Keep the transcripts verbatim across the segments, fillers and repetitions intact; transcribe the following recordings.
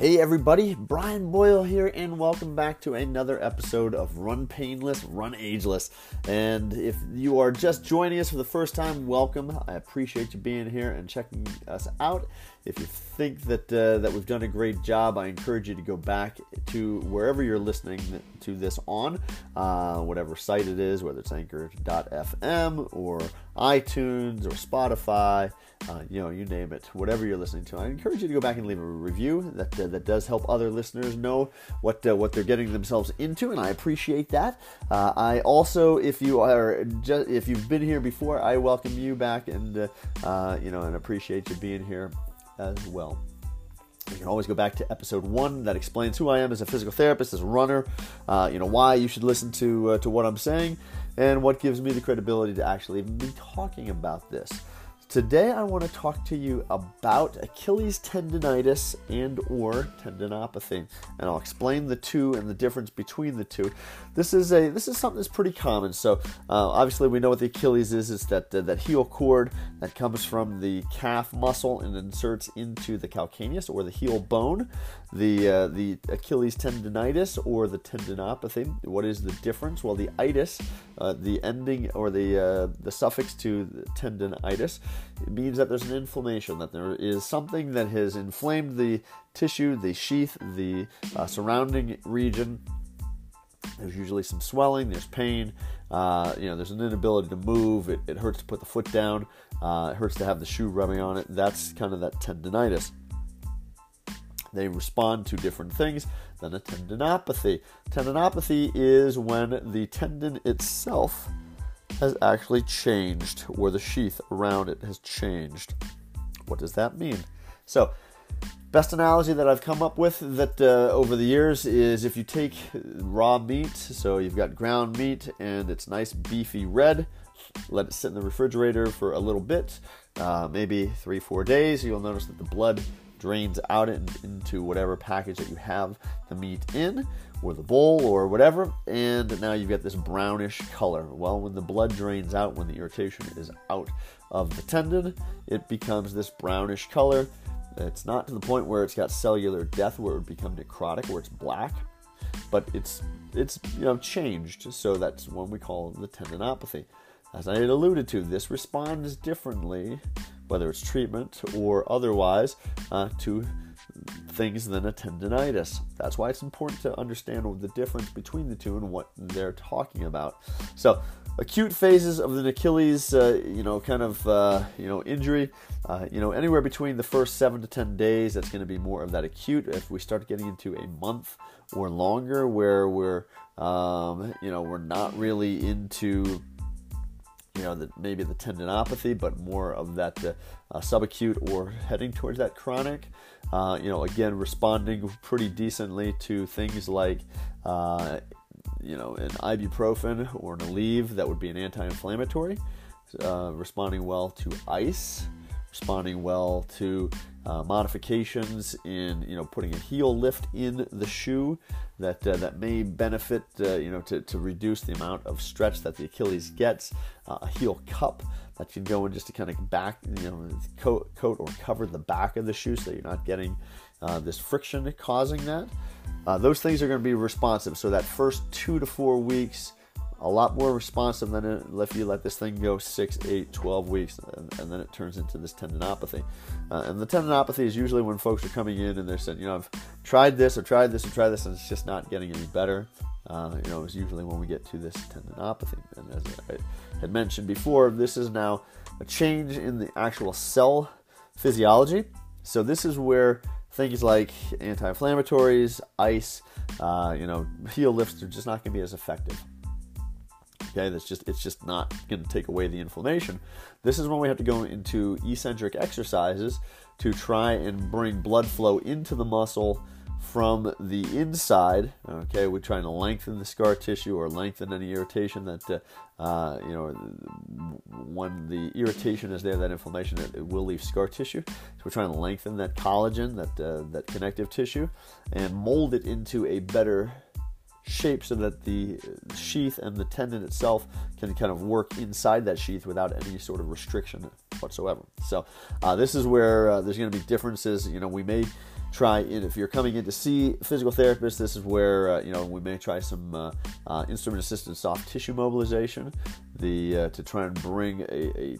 Hey everybody, Brian Boyle here, and welcome back to another episode of Run Painless, Run Ageless. And if you are just joining us for the first time, welcome. I appreciate you being here and checking us out. If you think that uh, that we've done a great job, I encourage you to go back to wherever you're listening to this on, uh, whatever site it is, whether it's Anchor dot f m or iTunes or Spotify, uh, you know, you name it, whatever you're listening to. I encourage you to go back and leave a review. That uh, that does help other listeners know what uh, what they're getting themselves into, and I appreciate that. Uh, I also, if you are just, if you've been here before, I welcome you back, and uh, uh, you know, and appreciate you being here as well. You can always go back to episode one that explains who I am as a physical therapist, as a runner, uh, you know, why you should listen to uh, to what I'm saying, and what gives me the credibility to actually be talking about this. Today I want to talk to you about Achilles tendonitis and or tendinopathy, and I'll explain the two and the difference between the two. This is a this is something that's pretty common. So uh, obviously we know what the Achilles is. It's that uh, that heel cord that comes from the calf muscle and inserts into the calcaneus or the heel bone. The uh, the Achilles tendonitis or the tendinopathy. What is the difference? Well, the itis, uh, the ending or the uh, the suffix to the tendonitis. It means that there's an inflammation, that there is something that has inflamed the tissue, the sheath, the uh, surrounding region. There's usually some swelling, there's pain, uh, you know, there's an inability to move, it, it hurts to put the foot down, uh, it hurts to have the shoe rubbing on it. That's kind of that tendinitis. They respond to different things than a tendinopathy. Tendinopathy is when the tendon itself has actually changed, or the sheath around it has changed. What does that mean? So, best analogy that I've come up with that uh, over the years is if you take raw meat, so you've got ground meat and it's nice beefy red, let it sit in the refrigerator for a little bit, uh, maybe three, four days, you'll notice that the blood drains out and into whatever package that you have the meat in, or the bowl, or whatever, and now you've got this brownish color. Well, when the blood drains out, when the irritation is out of the tendon, it becomes this brownish color. It's not to the point where it's got cellular death, where it would become necrotic, where it's black, but it's it's you know changed. So that's what we call the tendinopathy. As I had alluded to, this responds differently, whether it's treatment or otherwise, uh, to things than a tendinitis. That's why it's important to understand the difference between the two and what they're talking about. So, acute phases of the Achilles, uh, you know, kind of, uh, you know, injury, uh, you know, anywhere between the first seven to ten days, that's going to be more of that acute. If we start getting into a month or longer, where we're, um, you know, we're not really into you know, the, maybe the tendinopathy, but more of that uh, uh, subacute or heading towards that chronic, uh, you know, again, responding pretty decently to things like, uh, you know, an ibuprofen or an Aleve, that would be an anti-inflammatory, uh, responding well to ice, responding well to uh, modifications in, you know, putting a heel lift in the shoe that uh, that may benefit, uh, you know, to, to reduce the amount of stretch that the Achilles gets, uh, a heel cup that you go in just to kind of back, you know, coat, coat or cover the back of the shoe so you're not getting uh, this friction causing that. Uh, those things are going to be responsive. So that first two to four weeks, a lot more responsive than if you let this thing go six, eight, twelve weeks, and, and then it turns into this tendinopathy. Uh, and the tendinopathy is usually when folks are coming in and they're saying, you know, I've tried this or tried this or tried this, and it's just not getting any better. Uh, you know, it's usually when we get to this tendinopathy. And as I had mentioned before, this is now a change in the actual cell physiology. So this is where things like anti-inflammatories, ice, uh, you know, heel lifts are just not going to be as effective. Okay, that's just it's just not going to take away the inflammation. This is when we have to go into eccentric exercises to try and bring blood flow into the muscle from the inside. Okay, we're trying to lengthen the scar tissue or lengthen any irritation that, uh, uh, you know, when the irritation is there, that inflammation, it, it will leave scar tissue. So we're trying to lengthen that collagen, that uh, that connective tissue, and mold it into a better shape so that the sheath and the tendon itself can kind of work inside that sheath without any sort of restriction whatsoever. So uh, this is where uh, there's going to be differences. You know, we may try, and if you're coming in to see a physical therapist, this is where, uh, you know, we may try some uh, uh, instrument-assisted soft tissue mobilization, the uh, to try and bring a, a,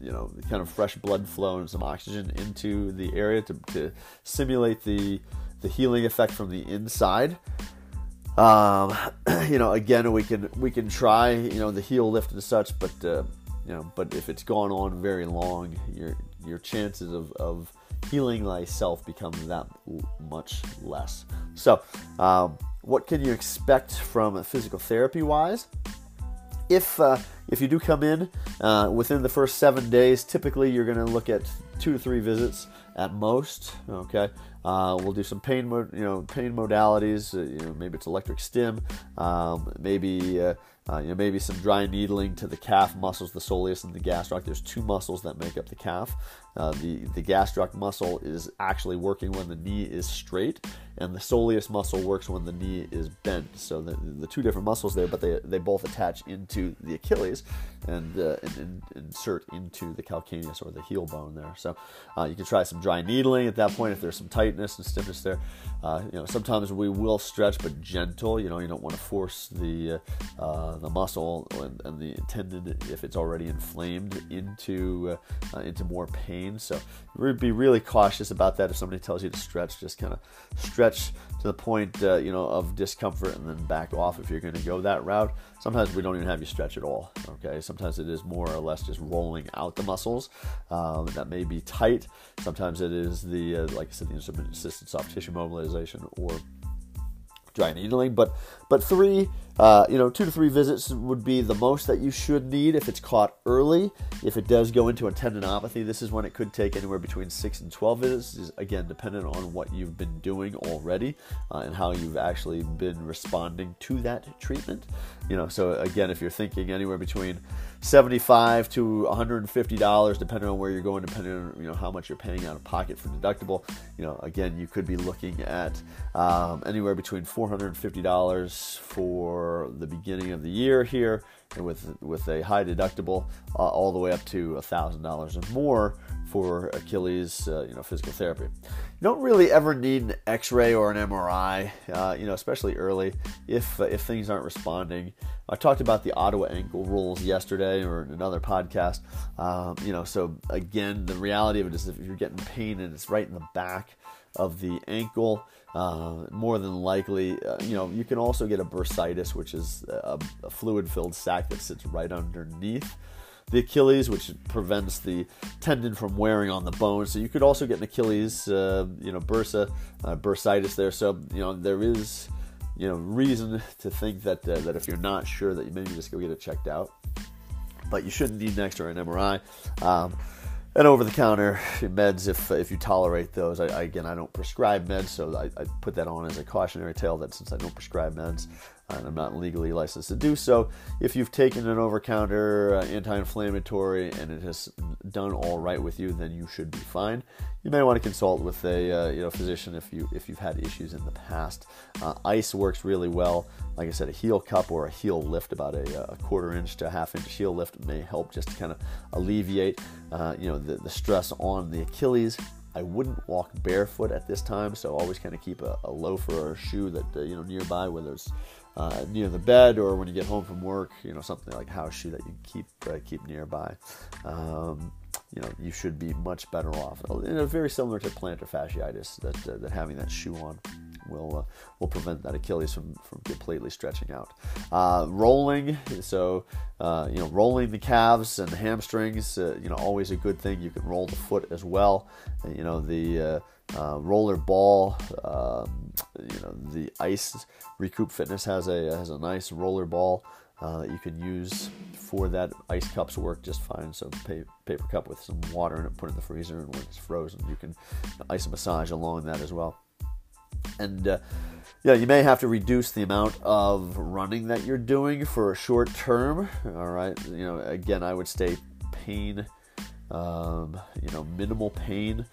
you know, kind of fresh blood flow and some oxygen into the area to, to simulate the, the healing effect from the inside. Um, you know, again, we can we can try, you know, the heel lift and such, but uh, you know, but if it's gone on very long, your your chances of, of healing thyself become that much less. So, um, what can you expect from physical therapy wise? If uh, if you do come in uh, within the first seven days, typically you're going to look at two to three visits at most. Okay, uh, we'll do some pain, mo- you know, pain modalities. Uh, you know, maybe it's electric stim, um, maybe uh, uh, you know, maybe some dry needling to the calf muscles, the soleus and the gastroc. There's two muscles that make up the calf. Uh, the the gastroc muscle is actually working when the knee is straight, and the soleus muscle works when the knee is bent. So the, the two different muscles there, but they they both attach into the Achilles and, uh, and, and insert into the calcaneus or the heel bone there. So uh, you can try some dry needling at that point if there's some tightness and stiffness there. Uh, you know, sometimes we will stretch, but gentle. You know, you don't want to force the uh, uh, the muscle and, and the tendon if it's already inflamed into uh, uh, into more pain. So be really cautious about that. If somebody tells you to stretch, just kind of stretch to the point, uh, you know, of discomfort, and then back off if you're going to go that route. Sometimes we don't even have you stretch at all. Okay, sometimes it is more or less just rolling out the muscles um, that may be tight. Sometimes it is the, uh, like I said, the instrument-assisted soft tissue mobilization or dry needling. But but three, uh, you know, two to three visits would be the most that you should need if it's caught early. If it does go into a tendinopathy, this is when it could take anywhere between six and twelve visits. Is again dependent on what you've been doing already uh, and how you've actually been responding to that treatment. You know, so again, if you're thinking anywhere between seventy-five dollars to one hundred fifty dollars, depending on where you're going, depending on, you know, how much you're paying out of pocket for deductible, you know, again, you could be looking at um, anywhere between four hundred fifty dollars for the beginning of the year here, and with with a high deductible, uh, all the way up to one thousand dollars or more for Achilles, uh, you know, physical therapy. You don't really ever need an X-ray or an M R I, uh, you know, especially early if uh, if things aren't responding. I talked about the Ottawa ankle rules yesterday or in another podcast, um, you know, so again, the reality of it is if you're getting pain and it's right in the back of the ankle, uh, more than likely, uh, you know, you can also get a bursitis, which is a, a fluid-filled sac that sits right underneath the Achilles, which prevents the tendon from wearing on the bone. So you could also get an Achilles, uh, you know, bursa, uh, bursitis there. So, you know, there is, you know, reason to think that uh, that if you're not sure, that you maybe just go get it checked out. But you shouldn't need an X-ray or an M R I. Um, And over-the-counter meds, if if you tolerate those. I, I, again, I don't prescribe meds, so I, I put that on as a cautionary tale that since I don't prescribe meds, and I'm not legally licensed to do so, if you've taken an over-counter uh, anti-inflammatory and it has done all right with you, then you should be fine. You may want to consult with a uh, you know physician if you if you've had issues in the past. Uh, ice works really well. Like I said, a heel cup or a heel lift, about a, a quarter inch to a half inch heel lift, may help just to kind of alleviate uh, you know the, the stress on the Achilles. I wouldn't walk barefoot at this time, so always kind of keep a, a loafer or a shoe that uh, you know nearby, whether it's Uh, near the bed or when you get home from work, you know, something like a house shoe that you keep uh, keep nearby. Um, you know, you should be much better off. You know, very similar to plantar fasciitis, that uh, that having that shoe on will uh, will prevent that Achilles from, from completely stretching out. Uh, rolling, so uh, you know, rolling the calves and the hamstrings, uh, you know, always a good thing. You can roll the foot as well. And, you know, the uh, Uh, roller ball, um, you know, the Ice Recoup Fitness has a has a nice roller ball uh, that you can use for that. Ice cups work just fine. So pay, paper cup with some water in it, put it in the freezer, and when it's frozen, you can ice massage along that as well. And uh, yeah, you may have to reduce the amount of running that you're doing for a short term. All right, you know, again, I would stay pain, um, you know, minimal pain.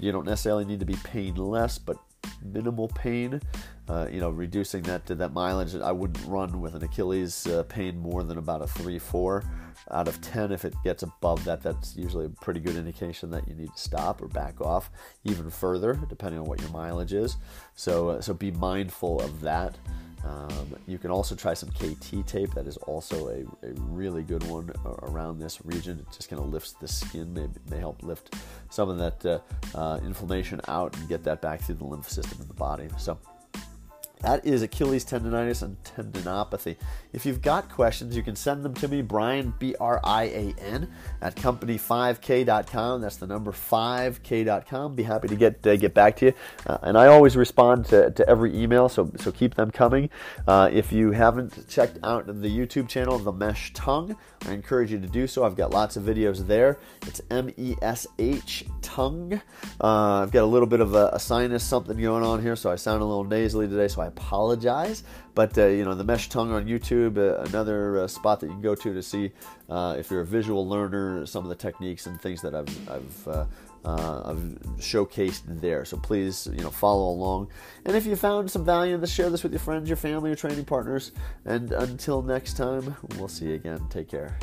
You don't necessarily need to be painless, but minimal pain, uh, you know, reducing that to that mileage. I wouldn't run with an Achilles uh, pain more than about a three four out of ten. If it gets above that, that's usually a pretty good indication that you need to stop or back off even further, depending on what your mileage is. So, uh, so be mindful of that. Um, you can also try some K T tape. That is also a, a really good one around this region. It just kind of lifts the skin, may, may help lift some of that uh, uh, inflammation out and get that back through the lymph system in the body. So that is Achilles tendonitis and tendinopathy. If you've got questions, you can send them to me, Brian, B R I A N, at company five k dot com. That's the number five k dot com. Be happy to get uh, get back to you. Uh, and I always respond to, to every email, so so keep them coming. Uh, if you haven't checked out the YouTube channel, The Mesh Tongue, I encourage you to do so. I've got lots of videos there. It's M E S H Tongue. Uh, I've got a little bit of a, a sinus something going on here, so I sound a little nasally today, so I apologize. But, uh, you know, The Mesh Tongue on YouTube, uh, another uh, spot that you can go to to see uh, if you're a visual learner, some of the techniques and things that I've, I've, uh, uh, I've showcased there. So please, you know, follow along. And if you found some value in this, share this with your friends, your family, your training partners. And until next time, we'll see you again. Take care.